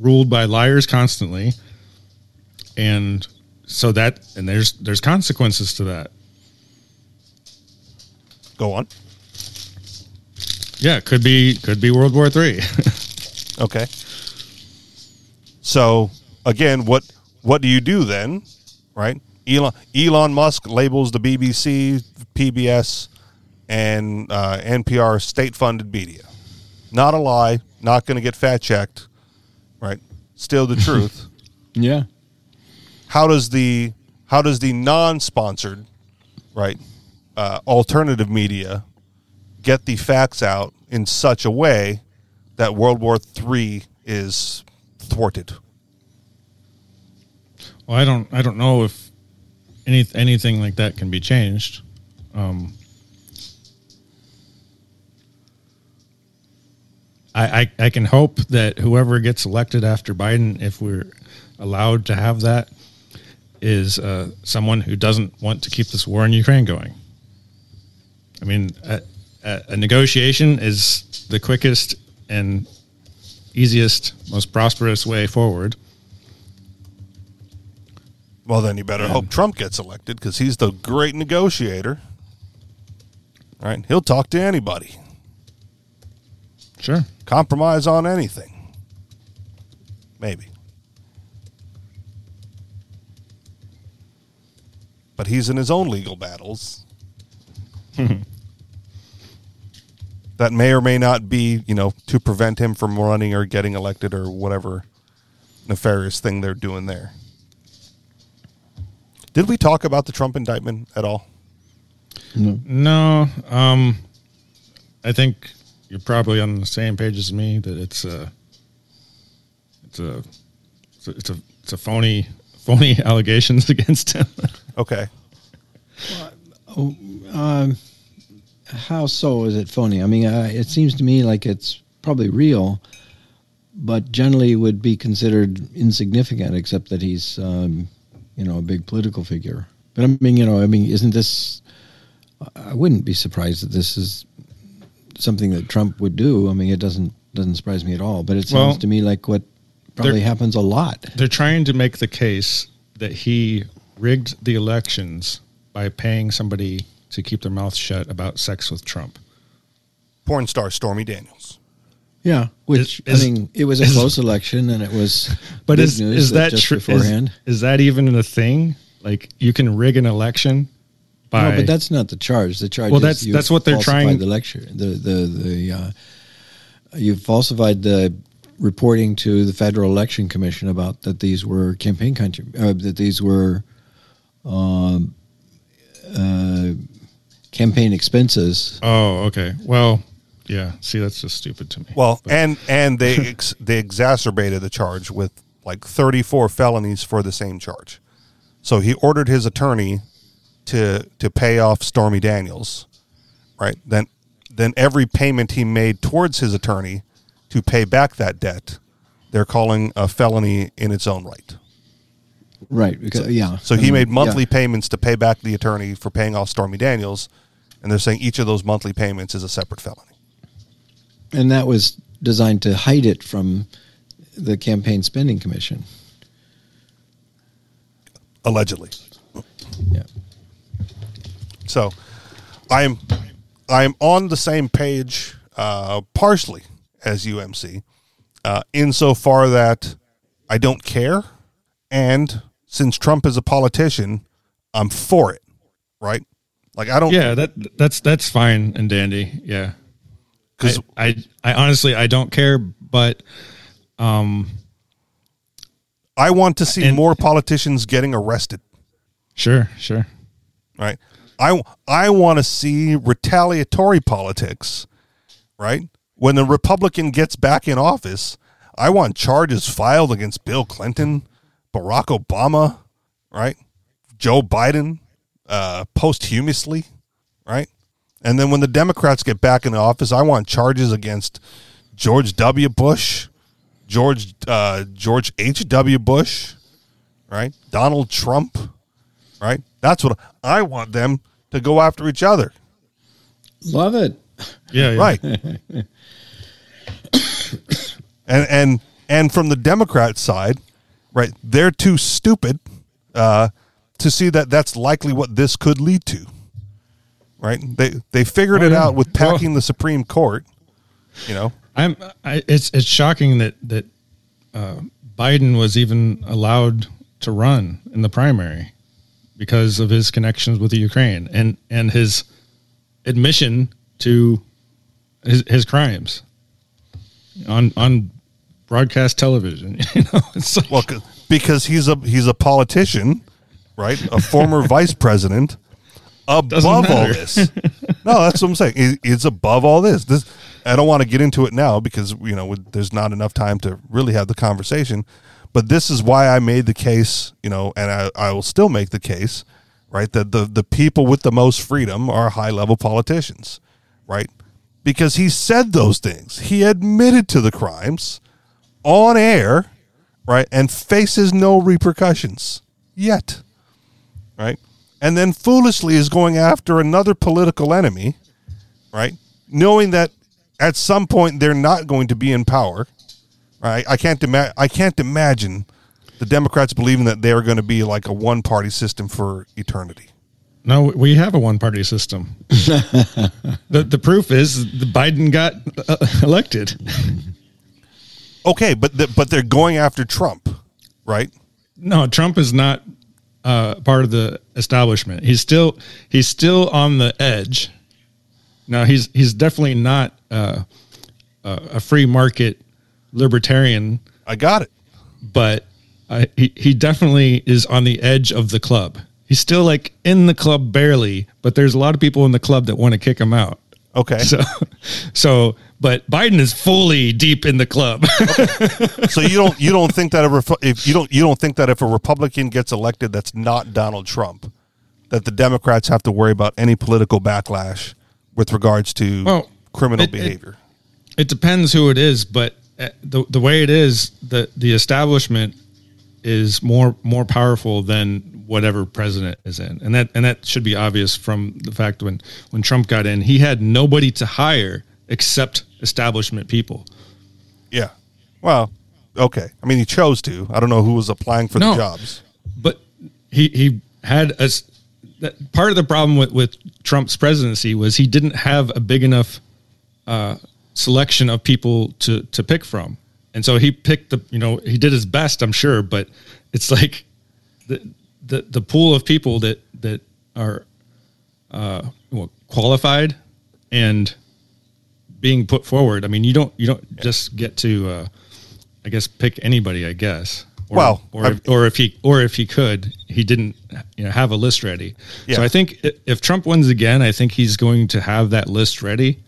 ruled by liars constantly, and so that and there's there's consequences to that. Go on. Yeah, could be could be World War Three. Okay. So again, what what do you do then, right? Elon Elon Musk labels the B B C, P B S, and uh, N P R state-funded media. Not a lie. Not going to get fact-checked. Right. Still the truth. Yeah. How does the how does the non-sponsored, right, uh, alternative media get the facts out in such a way that World War Three is thwarted? Well, I don't I don't know if any anything like that can be changed. Um, I, I I can hope that whoever gets elected after Biden, if we're allowed to have that, is uh, someone who doesn't want to keep this war in Ukraine going. I mean, a, a negotiation is the quickest and easiest, most prosperous way forward. Well, then you better and, hope Trump gets elected, because he's the great negotiator. All right, he'll talk to anybody. Sure. Compromise on anything. Maybe. But he's in his own legal battles. That may or may not be, you know, to prevent him from running or getting elected or whatever nefarious thing they're doing there. Did we talk about the Trump indictment at all? No. No. Um, I think you're probably on the same page as me that it's a, it's a, it's a, it's a, it's a phony, phony allegations against him. Okay. Well, uh, how so is it phony? I mean, uh, it seems to me like it's probably real, but generally would be considered insignificant, except that he's, um, you know, a big political figure. But I mean, you know, I mean, isn't this, I wouldn't be surprised that this is something that Trump would do. I mean, it doesn't, doesn't surprise me at all, but it sounds well, to me like what probably happens a lot. They're trying to make the case that he rigged the elections by paying somebody to keep their mouth shut about sex with Trump. Porn star Stormy Daniels. Yeah, which is, I mean, it was a is, close election, and it was. But is is that, that true? Beforehand, is, is that even a thing? Like, you can rig an election by. No, but that's not the charge. The charge. Well, that's is that's what they're trying. The lecture. The the the. Uh, you falsified the reporting to the Federal Election Commission about that these were campaign country uh, that these were, um, uh, campaign expenses. Oh, okay. Well. Yeah, see, that's just stupid to me. Well, but. and and they ex- they exacerbated the charge with like thirty-four felonies for the same charge. So he ordered his attorney to to pay off Stormy Daniels, right? Then then every payment he made towards his attorney to pay back that debt, they're calling a felony in its own right. Right. Because, so, yeah. So he um, made monthly yeah. payments to pay back the attorney for paying off Stormy Daniels, and they're saying each of those monthly payments is a separate felony. And that was designed to hide it from the Campaign Spending Commission. Allegedly. Yeah. So I'm I'm on the same page uh, partially as U M C, uh, insofar that I don't care. And since Trump is a politician, I'm for it, right? Like I don't. Yeah, that that's that's fine and dandy. Yeah. Because I, I, I honestly, I don't care, but um, I want to see and, more politicians getting arrested. Sure, sure. Right. I, I want to see retaliatory politics, right? When the Republican gets back in office, I want charges filed against Bill Clinton, Barack Obama, right? Joe Biden, uh, posthumously, right? And then when the Democrats get back in the office, I want charges against George W. Bush, George uh, George H W. Bush, right? Donald Trump, right? That's what I want them to go after each other. Love it. Yeah, yeah. Right. and and and from the Democrat side, right? They're too stupid uh, to see that that's likely what this could lead to. right? They they figured oh, it yeah. out with packing well, the Supreme Court. You know, I'm. I, it's it's shocking that that uh, Biden was even allowed to run in the primary because of his connections with the Ukraine and and his admission to his, his crimes on on broadcast television. You know, it's like, well, because he's a he's a politician, right? A former vice president. Above all this. No, that's what I'm saying. It, it's above all this. This I don't want to get into it now because, you know, there's not enough time to really have the conversation. But this is why I made the case, you know, and I, I will still make the case, right, that the, the people with the most freedom are high-level politicians, right? Because he said those things. He admitted to the crimes on air, right, and faces no repercussions yet, right? And then foolishly is going after another political enemy, right? Knowing that at some point they're not going to be in power, right? I can't ima- I can't imagine the Democrats believing that they're going to be like a one-party system for eternity. No, we have a one-party system. the The proof is Biden got uh, elected. Okay, but the, but they're going after Trump, right? No, Trump is not. Uh, part of the establishment. He's still he's still on the edge. Now he's he's definitely not uh, uh, a free market libertarian. I got it, but uh, he he definitely is on the edge of the club. He's still like in the club barely, but there's a lot of people in the club that want to kick him out. Okay, so so but Biden is fully deep in the club. Okay. So you don't you don't think that a if you don't you don't think that if a Republican gets elected that's not Donald Trump, that the Democrats have to worry about any political backlash with regards to well, criminal it, behavior. It, it depends who it is, but the the way it is, the the establishment is more more powerful than whatever president is in. And that and that should be obvious from the fact when, when Trump got in, he had nobody to hire except establishment people. Yeah. Well, okay. I mean, he chose to. I don't know who was applying for no, the jobs. But he he had a that part of the problem with, with Trump's presidency was he didn't have a big enough uh, selection of people to, to pick from. And so he picked the, you know, he did his best, I'm sure, but it's like the the, the pool of people that that are uh, well, qualified and being put forward. I mean, you don't you don't yeah. just get to, uh, I guess, pick anybody. I guess. Or, well, or if, or if he or if he could, he didn't, you know, have a list ready. Yeah. So I think if Trump wins again, I think he's going to have that list ready.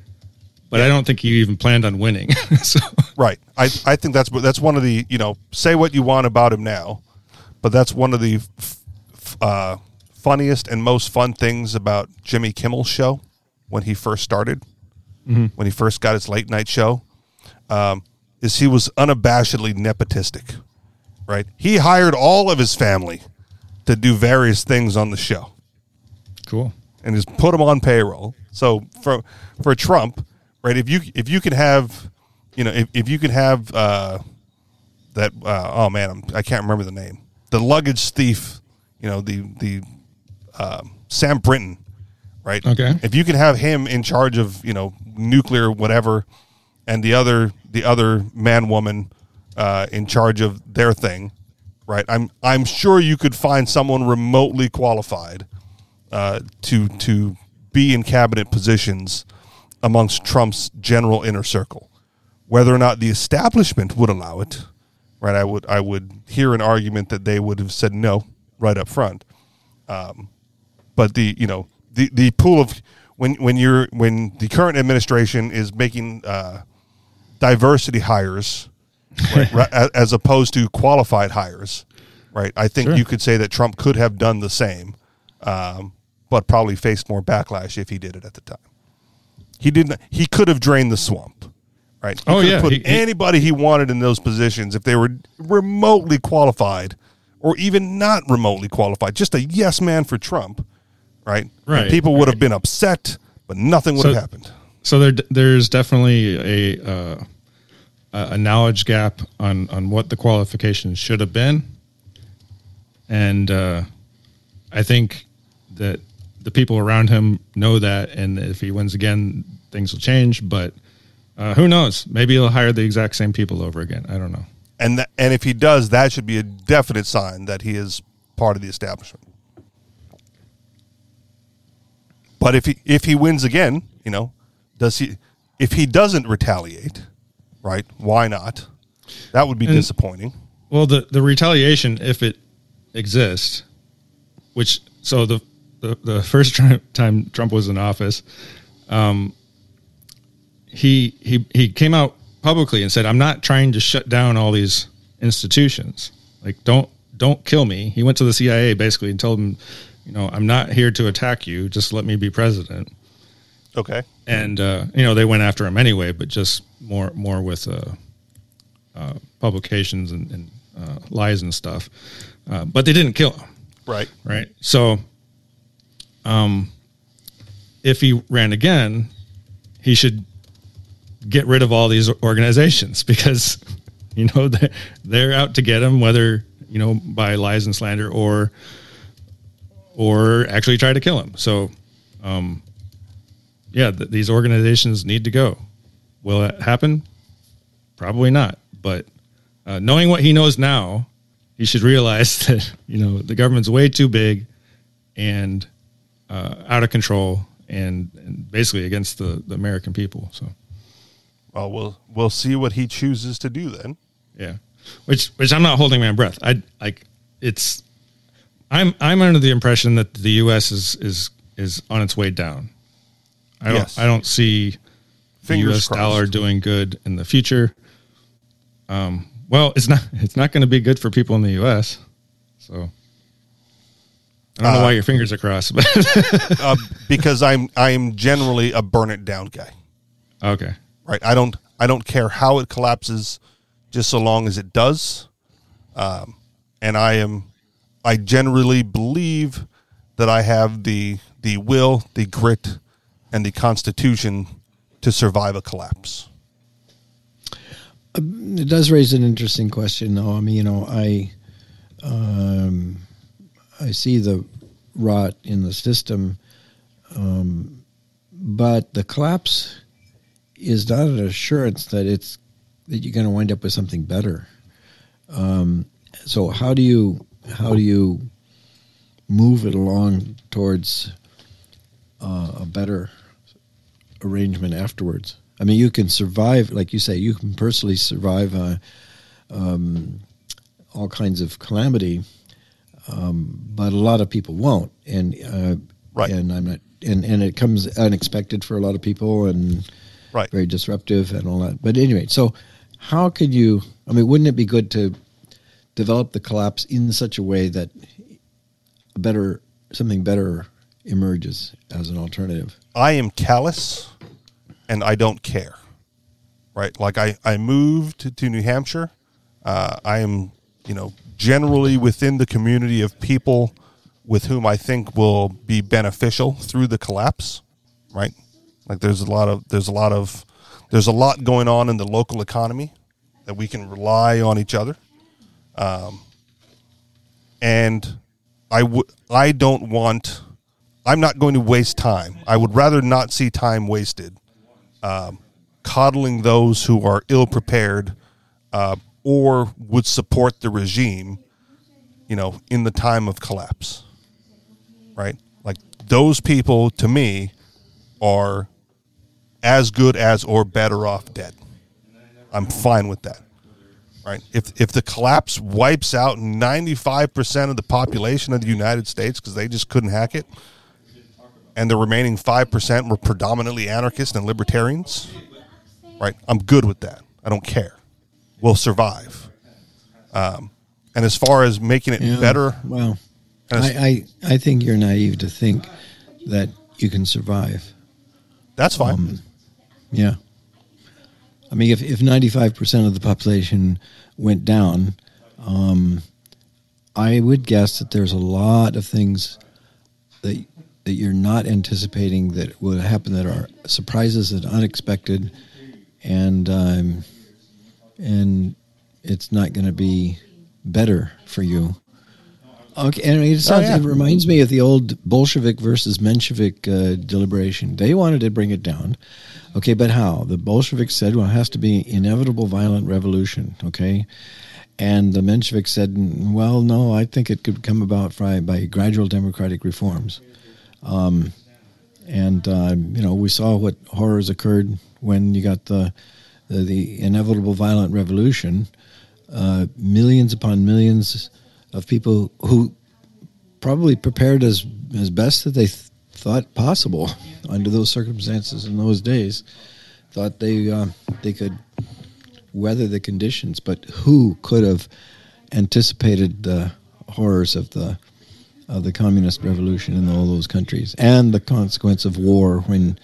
But I don't think you even planned on winning. So. Right. I, I think that's that's one of the, you know, say what you want about him now, but that's one of the f- f- uh, funniest and most fun things about Jimmy Kimmel's show when he first started, mm-hmm. when he first got his late night show, um, is he was unabashedly nepotistic, right? He hired all of his family to do various things on the show. Cool. And just put them on payroll. So for for Trump... Right, if you if you could have, you know, if, if you could have uh, that, uh, oh man, I'm, I can't remember the name, the luggage thief, you know, the the uh, Sam Brinton, right? Okay. If you could have him in charge of, you know, nuclear whatever, and the other the other man woman uh, in charge of their thing, right? I'm I'm sure you could find someone remotely qualified uh, to to be in cabinet positions amongst Trump's general inner circle. Whether or not the establishment would allow it, right? I would I would hear an argument that they would have said no right up front. Um, but the you know the, the pool of when when you're when the current administration is making uh, diversity hires, right, right, as opposed to qualified hires, right? I think sure. you could say that Trump could have done the same, um, but probably faced more backlash if he did it at the time. He didn't. He could have drained the swamp, right? He oh could yeah, put he, anybody he wanted in those positions if they were remotely qualified, or even not remotely qualified. Just a yes man for Trump, right? Right. And people would right. have been upset, but nothing would so, have happened. So there, there's definitely a uh, a knowledge gap on on what the qualifications should have been, and uh, I think that the people around him know that, and if he wins again, things will change. But uh, who knows? Maybe he'll hire the exact same people over again. I don't know. And th- and if he does, that should be a definite sign that he is part of the establishment. But if he if he wins again, you know, does he? If he doesn't retaliate, right? Why not? That would be and, disappointing. Well, the, the retaliation, if it exists, which so the the, the first time Trump was in office, um, he he he came out publicly and said, "I'm not trying to shut down all these institutions. Like, don't don't kill me." He went to the C I A basically and told them, you know, "I'm not here to attack you. Just let me be president." Okay. And, uh, you know, they went after him anyway, but just more more with uh, uh, publications and, and uh, lies and stuff. Uh, but they didn't kill him. Right. Right. So um, if he ran again, he should get rid of all these organizations because, you know, they're, they're out to get him, whether, you know, by lies and slander or or actually try to kill him. So, um yeah, th- these organizations need to go. Will it happen? Probably not. But uh, knowing what he knows now, he should realize that, you know, the government's way too big and uh, out of control and, and basically against the, the American people. So, well, we'll we'll see what he chooses to do then. Yeah, which which I'm not holding my breath. I like it's. I'm I'm under the impression that the U S is is is on its way down. I don't. Yes. I don't see Fingers the U S crossed. Dollar doing good in the future. Um, well, it's not. It's not going to be good for people in the U S. So I don't uh, know why your fingers are crossed, but uh, because I'm I'm generally a burn it down guy. Okay. Right. I don't. I don't care how it collapses, just so long as it does. Um, and I am. I generally believe that I have the the will, the grit, and the Constitution to survive a collapse. It does raise an interesting question, though. I mean, you know, I um, I see the rot in the system, um, but the collapse is not an assurance that it's that you're going to wind up with something better. Um, so, how do you how do you move it along towards Uh, a better arrangement afterwards? I mean, you can survive, like you say, you can personally survive uh, um, all kinds of calamity, um, but a lot of people won't. And uh, right, and I'm not, and, and it comes unexpected for a lot of people, and right, very disruptive and all that. But anyway, so how could you? I mean, wouldn't it be good to develop the collapse in such a way that a better, something better emerges as an alternative? I am callous and I don't care, right? Like I, I moved to New Hampshire. Uh, I am, you know, generally within the community of people with whom I think will be beneficial through the collapse, right? Like there's a lot of, there's a lot of, there's a lot going on in the local economy that we can rely on each other. Um, and I would, I don't want, I'm not going to waste time. I would rather not see time wasted um, coddling those who are ill-prepared uh, or would support the regime, you know, in the time of collapse, right? Like those people, to me, are as good as or better off dead. I'm fine with that, right? If, if the collapse wipes out ninety-five percent of the population of the United States because they just couldn't hack it, and the remaining five percent were predominantly anarchists and libertarians, right? I'm good with that. I don't care. We'll survive. Um, and as far as making it yeah, better... Well, I, I, I think you're naive to think that you can survive. That's fine. Um, yeah. I mean, if, if ninety-five percent of the population went down, um, I would guess that there's a lot of things that... that you're not anticipating that will happen, that are surprises and unexpected, and um, and it's not going to be better for you Okay, and it sounds, oh, yeah. it reminds me of the old Bolshevik versus Menshevik uh, deliberation. They wanted to bring it down. Okay, but how? The Bolsheviks said, well, it has to be inevitable violent revolution, okay? And the Mensheviks said, well, no, I think it could come about by, by gradual democratic reforms. Um, and, uh, you know, we saw what horrors occurred when you got the the, the inevitable violent revolution. Uh, millions upon millions of people who probably prepared as, as best that they th- thought possible under those circumstances in those days, thought they uh, they could weather the conditions. But who could have anticipated the horrors of the of the communist revolution in all those countries, and the consequence of war when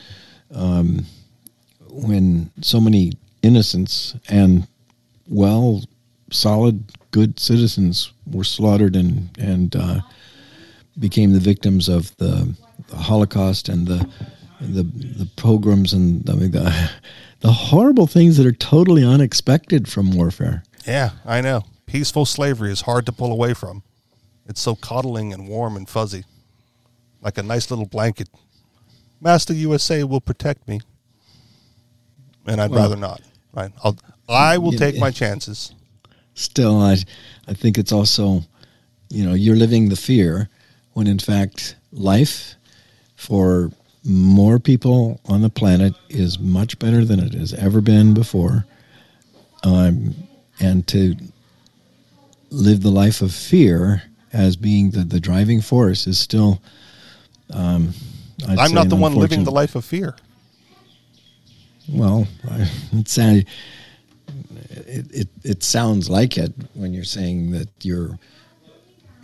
um, when so many innocents and well solid good citizens were slaughtered and and uh, became the victims of the, the Holocaust and the the the pogroms and I mean the. The horrible things that are totally unexpected from warfare. Yeah, I know. Peaceful slavery is hard to pull away from. It's so coddling and warm and fuzzy, like a nice little blanket. Master U S A will protect me, and I'd well, rather not. Right? I'll, I will take it, my chances. Still, I, I think it's also, you know, you're living the fear when, in fact, life for more people on the planet is much better than it has ever been before. Um, and to live the life of fear as being the, the driving force is still... Um, I'd I'm not the one living the life of fear. Well, it's, it, it, it sounds like it when you're saying that you're...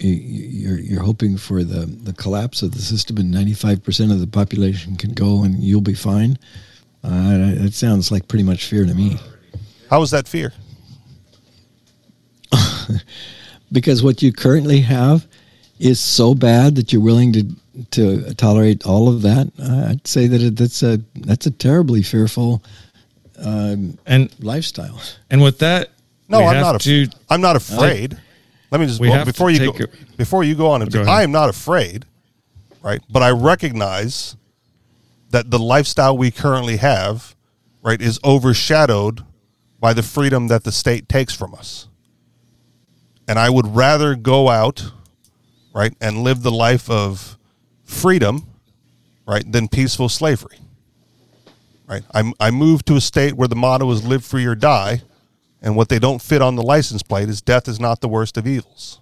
You're you're hoping for the, the collapse of the system, and ninety-five percent of the population can go, and you'll be fine. Uh, that sounds like pretty much fear to me. How is that fear? Because what you currently have is so bad that you're willing to to tolerate all of that. Uh, I'd say that it, that's a that's a terribly fearful um, and lifestyle. And with that, no, I'm not. Af- to, I'm not afraid. I, Let me just well, before you go, a, before you go on. Go I am not afraid, right? But I recognize that the lifestyle we currently have, right, is overshadowed by the freedom that the state takes from us. And I would rather go out, right, and live the life of freedom, right, than peaceful slavery. Right? I I moved to a state where the motto is "Live free or die." And what they don't fit on the license plate is death is not the worst of evils,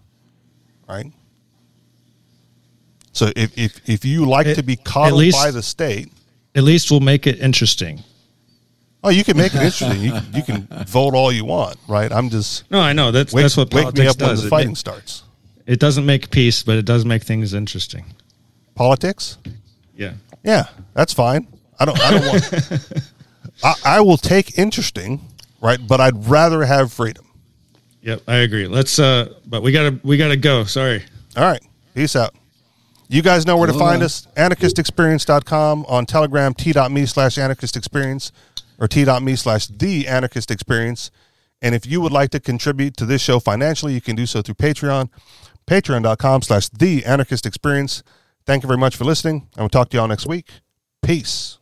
right? So if if, if you like it, to be coddled least, by the state... At least we'll make it interesting. Oh, you can make it interesting. you, you can vote all you want, right? I'm just... No, I know. That's, wake, that's what politics does. Wake me up does. when the fighting it, starts. It doesn't make peace, but it does make things interesting. Politics? Yeah. Yeah, that's fine. I don't, I don't want... I, I will take interesting... Right, but I'd rather have freedom. Yep, I agree. Let's, uh, but we gotta, we gotta go. Sorry. All right, peace out. You guys know where to Hold find on. us: anarchist experience dot com, on Telegram, t dot m e slash anarchist experience or t dot m e slash the anarchist experience. And if you would like to contribute to this show financially, you can do so through Patreon, patreon dot com slash the anarchist experience. Thank you very much for listening, and we'll talk to y'all next week. Peace.